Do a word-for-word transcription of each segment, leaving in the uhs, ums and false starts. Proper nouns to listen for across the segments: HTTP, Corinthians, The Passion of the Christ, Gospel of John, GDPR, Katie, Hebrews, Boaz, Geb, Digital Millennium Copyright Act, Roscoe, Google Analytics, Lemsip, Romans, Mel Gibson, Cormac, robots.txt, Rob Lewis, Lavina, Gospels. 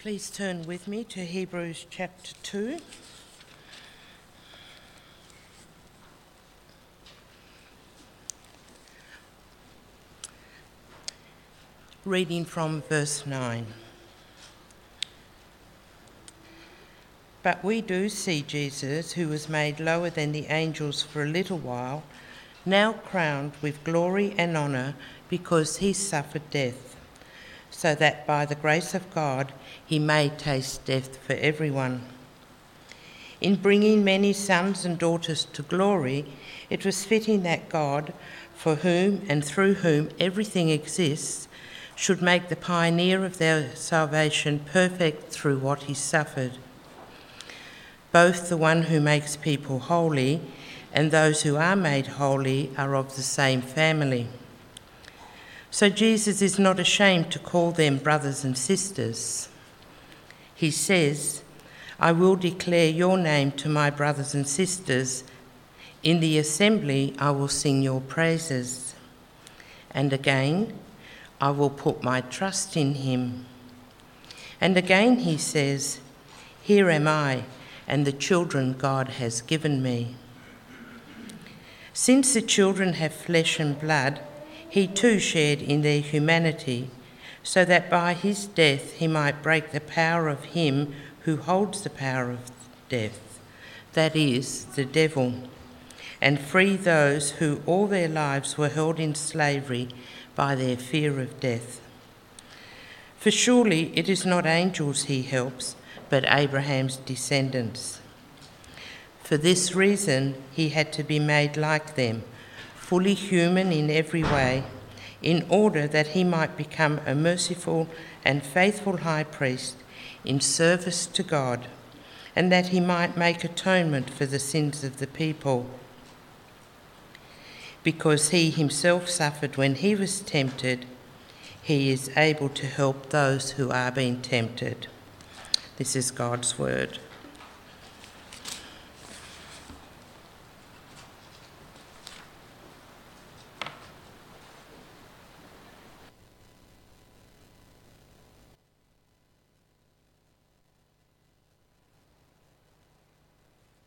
Please turn with me to Hebrews chapter two. Reading from verse nine. But we do see Jesus, who was made lower than the angels for a little while, now crowned with glory and honour because he suffered death, so that by the grace of God he may taste death for everyone. In bringing many sons and daughters to glory, it was fitting that God, for whom and through whom everything exists, should make the pioneer of their salvation perfect through what he suffered. Both the one who makes people holy and those who are made holy are of the same family. So Jesus is not ashamed to call them brothers and sisters. He says, I will declare your name to my brothers and sisters. In the assembly I will sing your praises. And again, I will put my trust in him. And again he says, here am I, and the children God has given me. Since the children have flesh and blood, he too shared in their humanity, so that by his death he might break the power of him who holds the power of death, that is, the devil, and free those who all their lives were held in slavery by their fear of death. For surely it is not angels he helps, but Abraham's descendants. For this reason he had to be made like them, fully human in every way, in order that he might become a merciful and faithful high priest in service to God, and that he might make atonement for the sins of the people. Because he himself suffered when he was tempted, he is able to help those who are being tempted. This is God's word.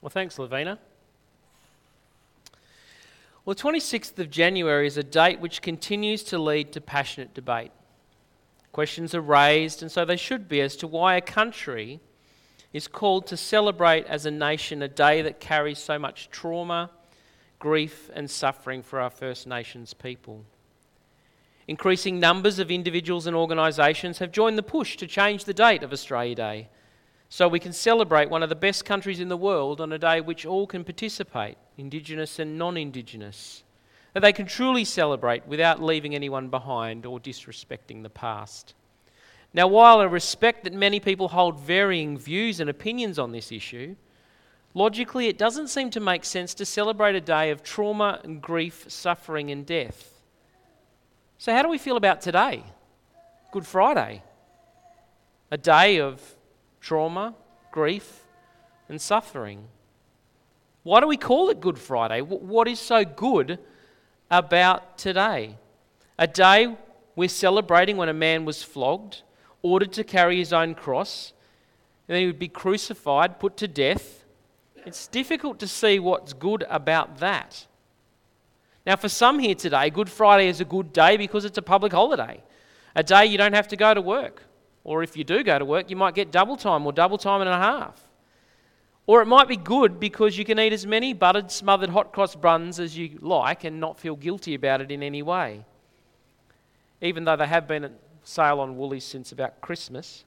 Well, thanks, Lavina. Well, twenty-sixth of January is a date which continues to lead to passionate debate. Questions are raised, and so they should be, as to why a country is called to celebrate as a nation a day that carries so much trauma, grief, and suffering for our First Nations people. Increasing numbers of individuals and organisations have joined the push to change the date of Australia Day, so we can celebrate one of the best countries in the world on a day which all can participate, Indigenous and non-Indigenous, that they can truly celebrate without leaving anyone behind or disrespecting the past. Now, while I respect that many people hold varying views and opinions on this issue, logically it doesn't seem to make sense to celebrate a day of trauma and grief, suffering and death. So how do we feel about today, Good Friday? A day of trauma, grief and suffering. Why do we call it Good Friday? What is so good about today? A day we're celebrating when a man was flogged, ordered to carry his own cross, and then he would be crucified, put to death. It's difficult to see what's good about that. Now, for some here today, Good Friday is a good day because it's a public holiday, a day you don't have to go to work. Or if you do go to work, you might get double time or double time and a half. Or it might be good because you can eat as many buttered, smothered hot cross buns as you like and not feel guilty about it in any way. Even though they have been at sale on Woolies since about Christmas.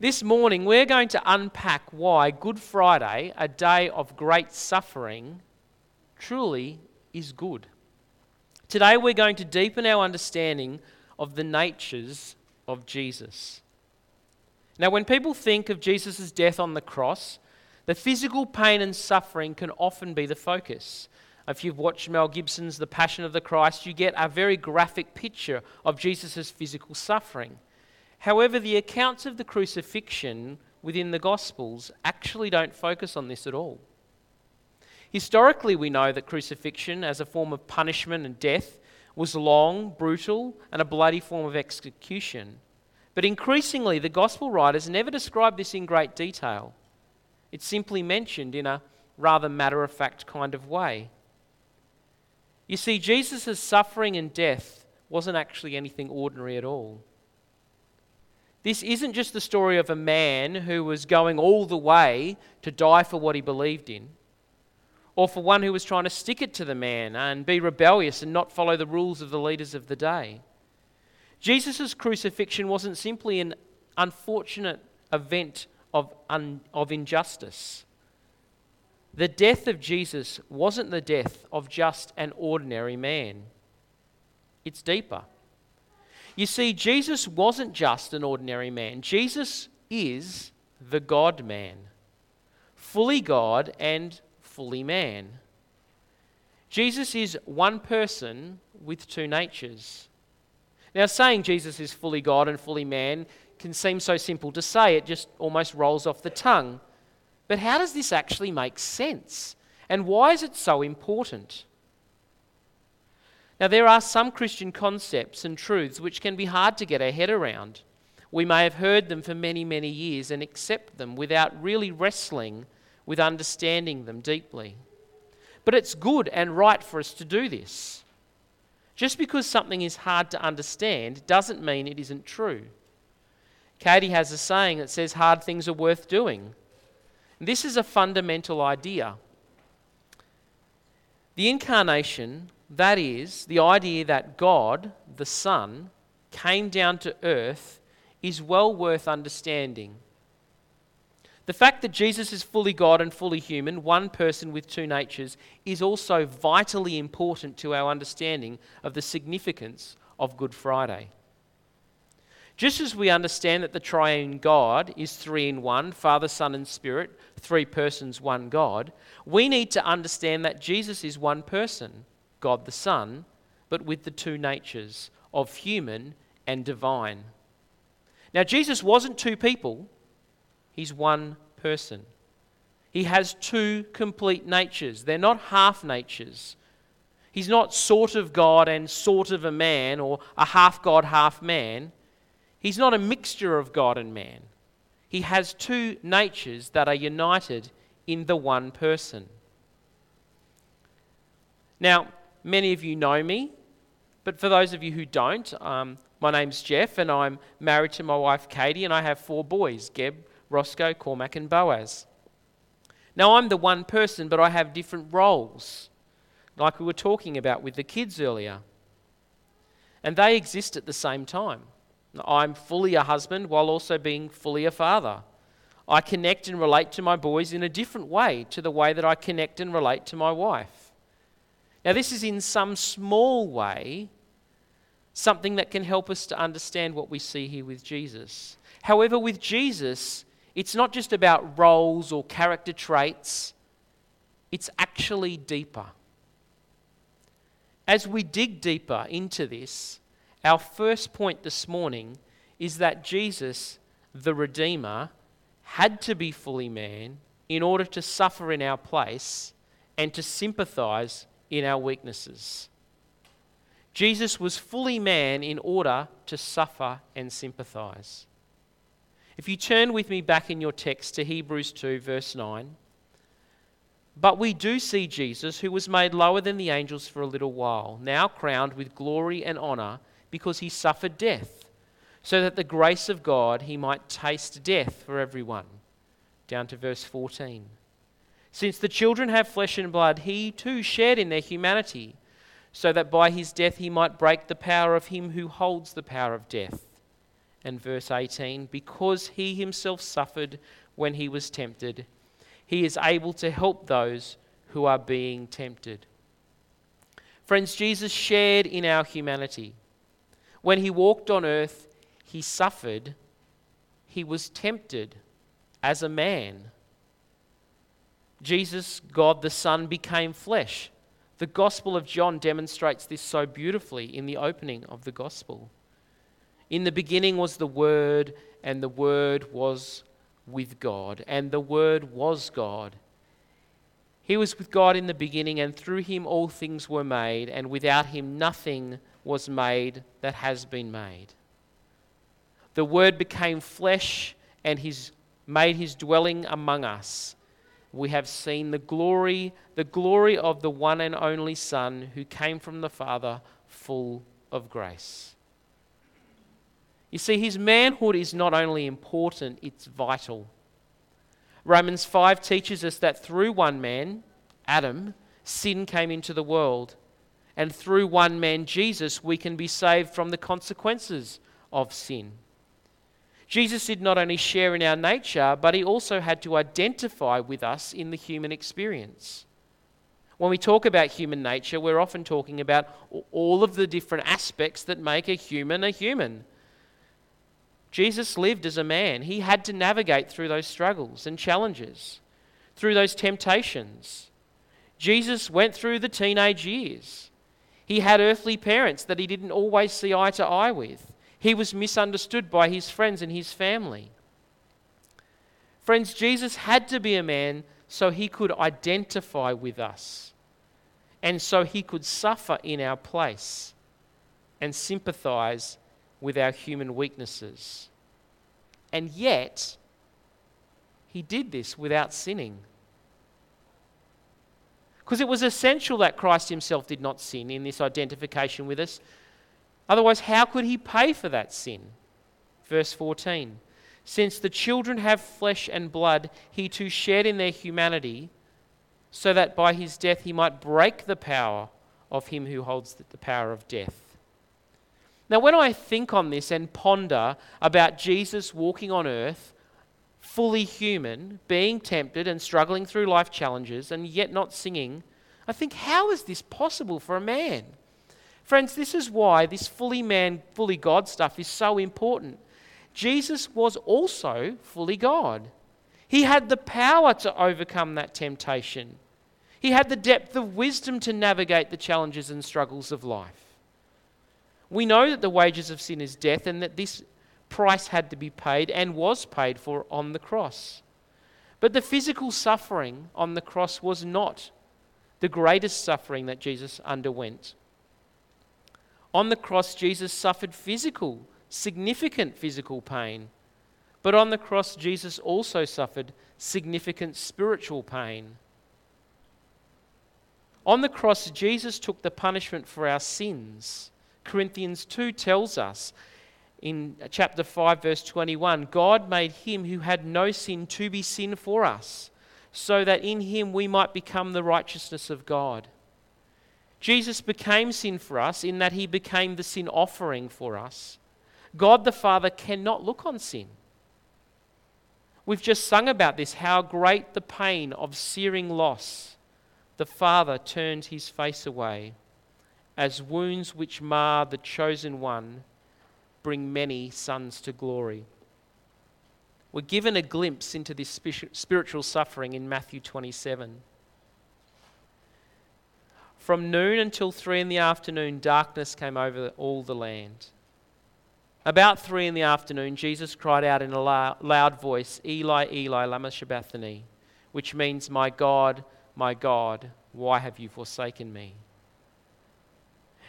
This morning, we're going to unpack why Good Friday, a day of great suffering, truly is good. Today, we're going to deepen our understanding of the natures of Jesus. Now, when people think of Jesus' death on the cross, the physical pain and suffering can often be the focus. If you've watched Mel Gibson's The Passion of the Christ, you get a very graphic picture of Jesus' physical suffering. However, the accounts of the crucifixion within the Gospels actually don't focus on this at all. Historically, we know that crucifixion as a form of punishment and death was long, brutal, and a bloody form of execution. But increasingly, the gospel writers never describe this in great detail. It's simply mentioned in a rather matter-of-fact kind of way. You see, Jesus' suffering and death wasn't actually anything ordinary at all. This isn't just the story of a man who was going all the way to die for what he believed in, or for one who was trying to stick it to the man and be rebellious and not follow the rules of the leaders of the day. Jesus' crucifixion wasn't simply an unfortunate event of, un, of injustice. The death of Jesus wasn't the death of just an ordinary man. It's deeper. You see, Jesus wasn't just an ordinary man. Jesus is the God-man, fully God and fully man. Jesus is one person with two natures. Now, saying Jesus is fully God and fully man can seem so simple to say, it just almost rolls off the tongue. But how does this actually make sense? And why is it so important? Now, there are some Christian concepts and truths which can be hard to get our head around. We may have heard them for many, many years and accept them without really wrestling with understanding them deeply. But it's good and right for us to do this. Just because something is hard to understand doesn't mean it isn't true. Katie has a saying that says hard things are worth doing. This is a fundamental idea. The incarnation, that is, the idea that God, the Son, came down to earth, is well worth understanding. The fact that Jesus is fully God and fully human, one person with two natures, is also vitally important to our understanding of the significance of Good Friday. Just as we understand that the triune God is three in one, Father, Son and Spirit, three persons, one God, we need to understand that Jesus is one person, God the Son, but with the two natures of human and divine. Now, Jesus wasn't two people. He's one person. He has two complete natures. They're not half natures. He's not sort of God and sort of a man, or a half God, half man. He's not a mixture of God and man. He has two natures that are united in the one person. Now, many of you know me, but for those of you who don't, um, my name's Jeff, and I'm married to my wife Katie, and I have four boys, Geb, Roscoe, Cormac and Boaz. Now, I'm the one person, but I have different roles, like we were talking about with the kids earlier. And they exist at the same time. I'm fully a husband while also being fully a father. I connect and relate to my boys in a different way to the way that I connect and relate to my wife. Now, this is in some small way something that can help us to understand what we see here with Jesus. However, with Jesus, it's not just about roles or character traits. It's actually deeper. As we dig deeper into this, our first point this morning is that Jesus, the Redeemer, had to be fully man in order to suffer in our place and to sympathize in our weaknesses. Jesus was fully man in order to suffer and sympathize. If you turn with me back in your text to Hebrews two, verse nine. But we do see Jesus, who was made lower than the angels for a little while, now crowned with glory and honor because he suffered death, so that the grace of God he might taste death for everyone. Down to verse fourteen. Since the children have flesh and blood, he too shared in their humanity, so that by his death he might break the power of him who holds the power of death. And verse eighteen, because he himself suffered when he was tempted, he is able to help those who are being tempted. Friends, Jesus shared in our humanity. When he walked on earth, he suffered. He was tempted as a man. Jesus, God the Son, became flesh. The Gospel of John demonstrates this so beautifully in the opening of the Gospel. In the beginning was the Word, and the Word was with God, and the Word was God. He was with God in the beginning, and through him all things were made, and without him nothing was made that has been made. The Word became flesh and He's made His dwelling among us. We have seen the glory, the glory of the one and only Son who came from the Father, full of grace. You see, His manhood is not only important, it's vital. Romans five teaches us that through one man, Adam, sin came into the world. And through one man, Jesus, we can be saved from the consequences of sin. Jesus did not only share in our nature, but He also had to identify with us in the human experience. When we talk about human nature, we're often talking about all of the different aspects that make a human a human. Jesus lived as a man. He had to navigate through those struggles and challenges, through those temptations. Jesus went through the teenage years. He had earthly parents that He didn't always see eye to eye with. He was misunderstood by His friends and His family. Friends, Jesus had to be a man so He could identify with us, and so He could suffer in our place and sympathize with our human weaknesses. And yet, He did this without sinning. Because it was essential that Christ Himself did not sin in this identification with us. Otherwise, how could He pay for that sin? Verse fourteen, since the children have flesh and blood, He too shared in their humanity, so that by His death He might break the power of him who holds the power of death. Now, when I think on this and ponder about Jesus walking on earth, fully human, being tempted and struggling through life challenges and yet not sinning, I think, how is this possible for a man? Friends, this is why this fully man, fully God stuff is so important. Jesus was also fully God. He had the power to overcome that temptation. He had the depth of wisdom to navigate the challenges and struggles of life. We know that the wages of sin is death, and that this price had to be paid and was paid for on the cross. But the physical suffering on the cross was not the greatest suffering that Jesus underwent. On the cross, Jesus suffered physical, significant physical pain. But on the cross, Jesus also suffered significant spiritual pain. On the cross, Jesus took the punishment for our sins. Corinthians two tells us in chapter five verse twenty-one, God made Him who had no sin to be sin for us, so that in Him we might become the righteousness of God. Jesus became sin for us in that He became the sin offering for us. God the Father cannot look on sin. We've just sung about this, how great the pain of searing loss. The Father turned His face away. As wounds which mar the chosen one bring many sons to glory. We're given a glimpse into this spiritual suffering in Matthew twenty-seven. From noon until three in the afternoon, darkness came over all the land. About three in the afternoon, Jesus cried out in a loud voice, Eli, Eli, lama sabachthani, which means, my God, my God, why have you forsaken me?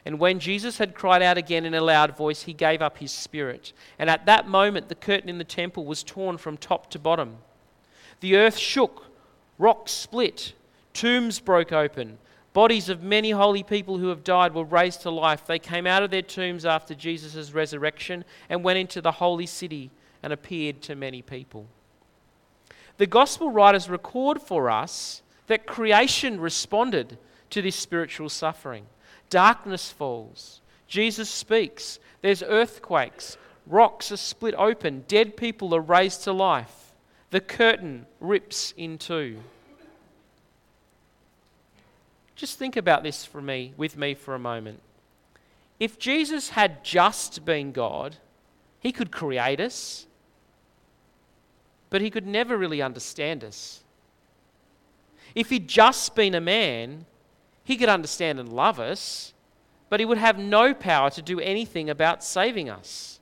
And when Jesus had cried out again in a loud voice, He gave up His spirit. And at that moment, the curtain in the temple was torn from top to bottom. The earth shook, rocks split, tombs broke open. Bodies of many holy people who have died were raised to life. They came out of their tombs after Jesus' resurrection and went into the holy city and appeared to many people. The gospel writers record for us that creation responded to this spiritual suffering. Darkness falls. Jesus speaks. There's earthquakes. Rocks are split open. Dead people are raised to life. The curtain rips in two. Just think about this for me, with me for a moment. If Jesus had just been God, He could create us, but He could never really understand us. If He'd just been a man, He could understand and love us, but He would have no power to do anything about saving us.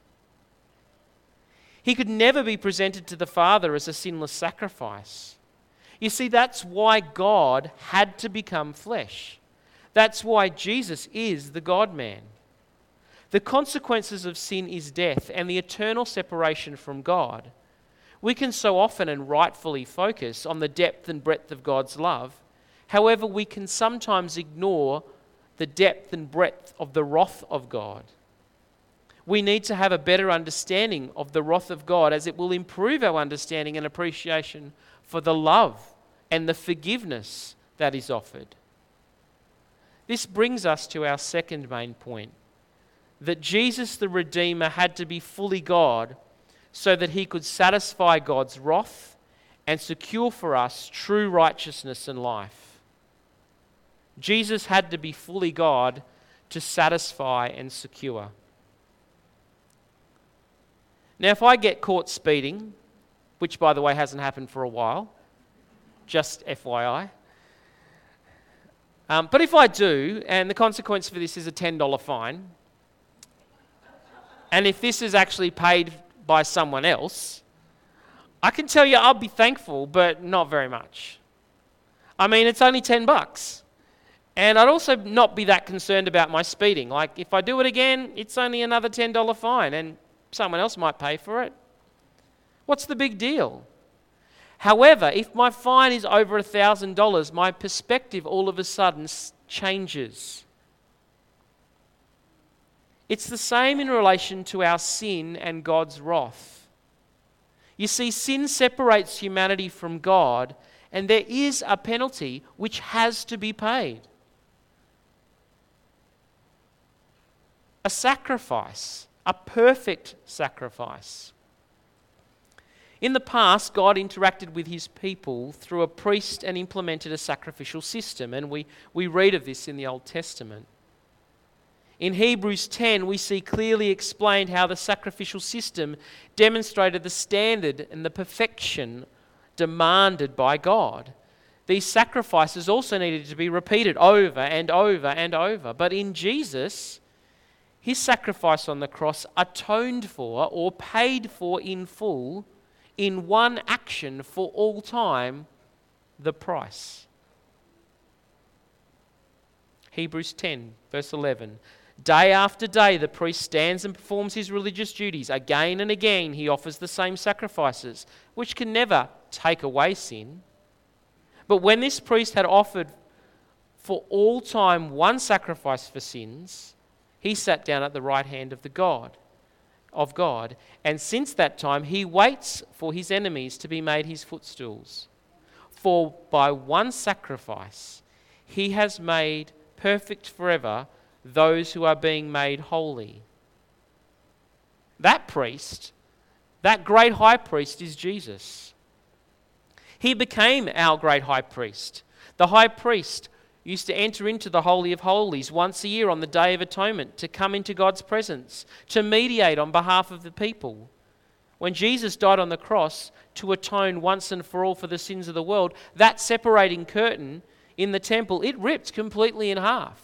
He could never be presented to the Father as a sinless sacrifice. You see, that's why God had to become flesh. That's why Jesus is the God-man. The consequences of sin is death and the eternal separation from God. We can so often and rightfully focus on the depth and breadth of God's love. However, we can sometimes ignore the depth and breadth of the wrath of God. We need to have a better understanding of the wrath of God, as it will improve our understanding and appreciation for the love and the forgiveness that is offered. This brings us to our second main point, that Jesus the Redeemer had to be fully God so that he could satisfy God's wrath and secure for us true righteousness and life. Jesus had to be fully God to satisfy and secure. Now, if I get caught speeding, which, by the way, hasn't happened for a while, just F Y I, um, but if I do, and the consequence for this is a ten dollars fine, and if this is actually paid by someone else, I can tell you I'll be thankful, but not very much. I mean, it's only ten bucks. And I'd also not be that concerned about my speeding. Like, if I do it again, it's only another ten dollars fine, and someone else might pay for it. What's the big deal? However, if my fine is over one thousand dollars, my perspective all of a sudden changes. It's the same in relation to our sin and God's wrath. You see, sin separates humanity from God, and there is a penalty which has to be paid. A sacrifice, a perfect sacrifice. In the past, God interacted with his people through a priest and implemented a sacrificial system, and we, we read of this in the Old Testament. In Hebrews ten, we see clearly explained how the sacrificial system demonstrated the standard and the perfection demanded by God. These sacrifices also needed to be repeated over and over and over. But in Jesus, his sacrifice on the cross atoned for or paid for in full, in one action for all time, the price. Hebrews ten, verse eleven. Day after day, the priest stands and performs his religious duties. Again and again, he offers the same sacrifices, which can never take away sin. But when this priest had offered for all time one sacrifice for sins, he sat down at the right hand of the God, of God. And since that time, he waits for his enemies to be made his footstools. For by one sacrifice, he has made perfect forever those who are being made holy. That priest, that great high priest, is Jesus. He became our great high priest. The high priest used to enter into the Holy of Holies once a year on the Day of Atonement to come into God's presence, to mediate on behalf of the people. When Jesus died on the cross to atone once and for all for the sins of the world, that separating curtain in the temple, it ripped completely in half.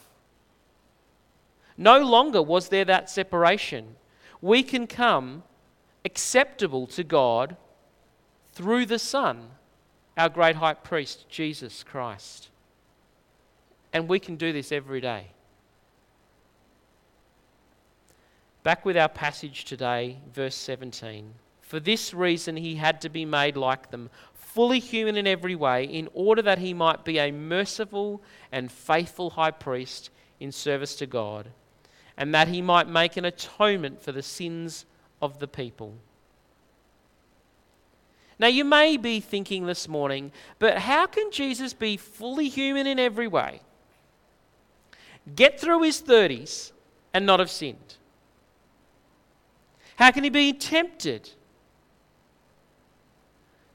No longer was there that separation. We can come acceptable to God through the Son, our great high priest, Jesus Christ. And we can do this every day. Back with our passage today, verse seventeen. For this reason he had to be made like them, fully human in every way, in order that he might be a merciful and faithful high priest in service to God, and that he might make an atonement for the sins of the people. Now, you may be thinking this morning, but how can Jesus be fully human in every way, get through his thirties and not have sinned? How can he be tempted?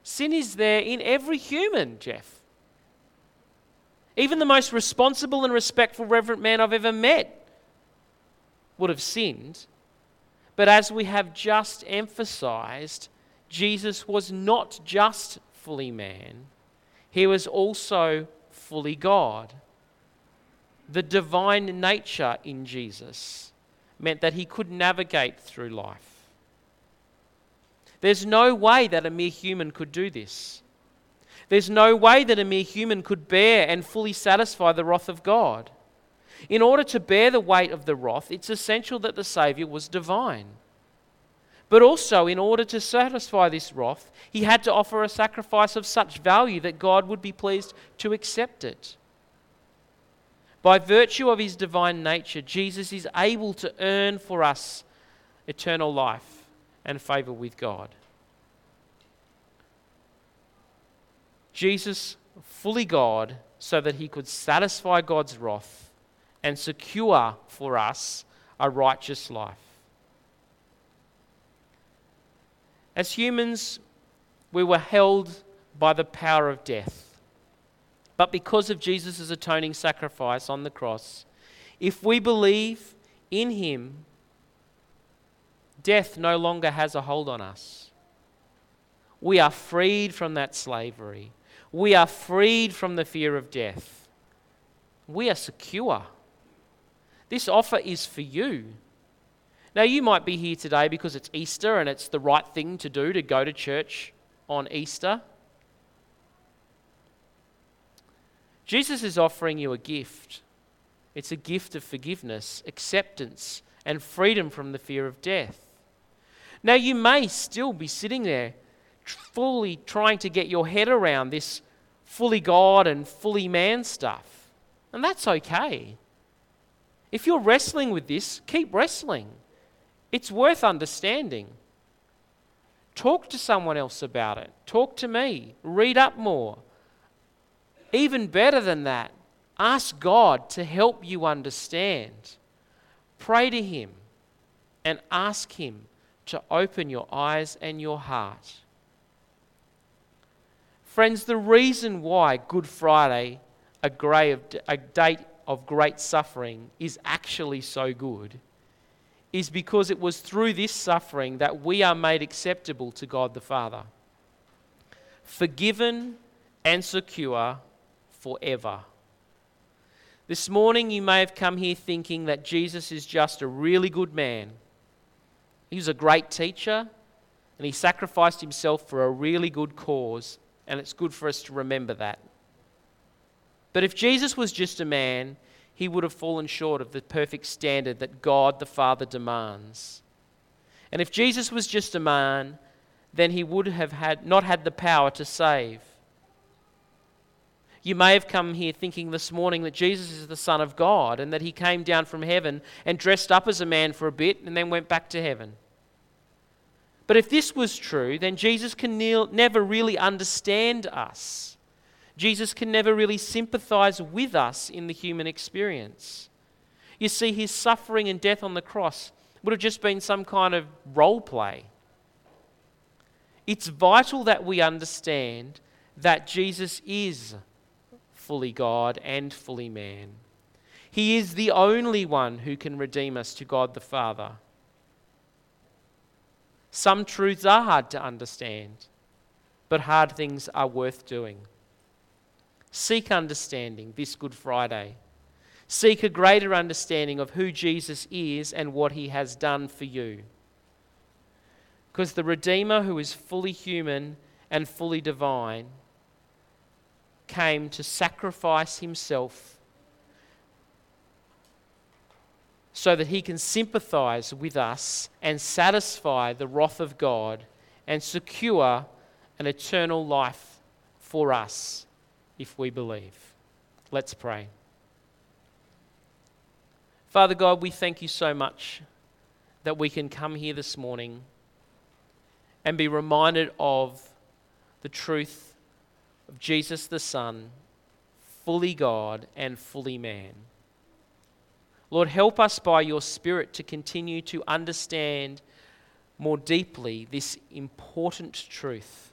Sin is there in every human, Jeff. Even the most responsible and respectful reverent man I've ever met would have sinned. But as we have just emphasized, Jesus was not just fully man. He was also fully God. The divine nature in Jesus meant that he could navigate through life. There's no way that a mere human could do this. There's no way that a mere human could bear and fully satisfy the wrath of God. In order to bear the weight of the wrath, it's essential that the Saviour was divine. But also, in order to satisfy this wrath, he had to offer a sacrifice of such value that God would be pleased to accept it. By virtue of his divine nature, Jesus is able to earn for us eternal life and favor with God. Jesus, fully God, so that he could satisfy God's wrath and secure for us a righteous life. As humans, we were held by the power of death. But because of Jesus' atoning sacrifice on the cross, if we believe in him, death no longer has a hold on us. We are freed from that slavery. We are freed from the fear of death. We are secure. This offer is for you. Now, you might be here today because it's Easter and it's the right thing to do to go to church on Easter. Jesus is offering you a gift. It's a gift of forgiveness, acceptance, and freedom from the fear of death. Now, you may still be sitting there fully trying to get your head around this fully God and fully man stuff. And that's okay. If you're wrestling with this, keep wrestling. It's worth understanding. Talk to someone else about it. Talk to me. Read up more. Even better than that, ask God to help you understand. Pray to him and ask him to open your eyes and your heart. Friends, the reason why Good Friday, a, grey of, a date of great suffering, is actually so good is because it was through this suffering that we are made acceptable to God the Father, forgiven and secure forever. This morning you may have come here thinking that Jesus is just a really good man. He was a great teacher and he sacrificed himself for a really good cause, and it's good for us to remember that. But if Jesus was just a man, he would have fallen short of the perfect standard that God the Father demands. And if Jesus was just a man, then he would have had not had the power to save. You may have come here thinking this morning that Jesus is the Son of God and that he came down from heaven and dressed up as a man for a bit and then went back to heaven. But if this was true, then Jesus can ne- never really understand us. Jesus can never really sympathize with us in the human experience. You see, his suffering and death on the cross would have just been some kind of role play. It's vital that we understand that Jesus is fully God and fully man. He is the only one who can redeem us to God the Father. Some truths are hard to understand, but hard things are worth doing. Seek understanding this Good Friday. Seek a greater understanding of who Jesus is and what he has done for you. Because the Redeemer, who is fully human and fully divine, came to sacrifice himself so that he can sympathize with us and satisfy the wrath of God and secure an eternal life for us if we believe. Let's pray. Father God, we thank you so much that we can come here this morning and be reminded of the truth of Jesus the Son, fully God and fully man. Lord, help us by your Spirit to continue to understand more deeply this important truth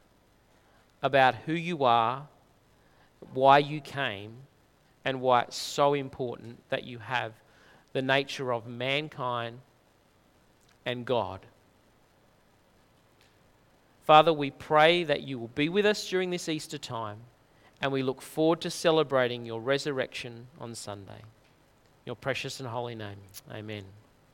about who you are, why you came, and why it's so important that you have the nature of mankind and God. Father, we pray that you will be with us during this Easter time, and we look forward to celebrating your resurrection on Sunday. In your precious and holy name, amen.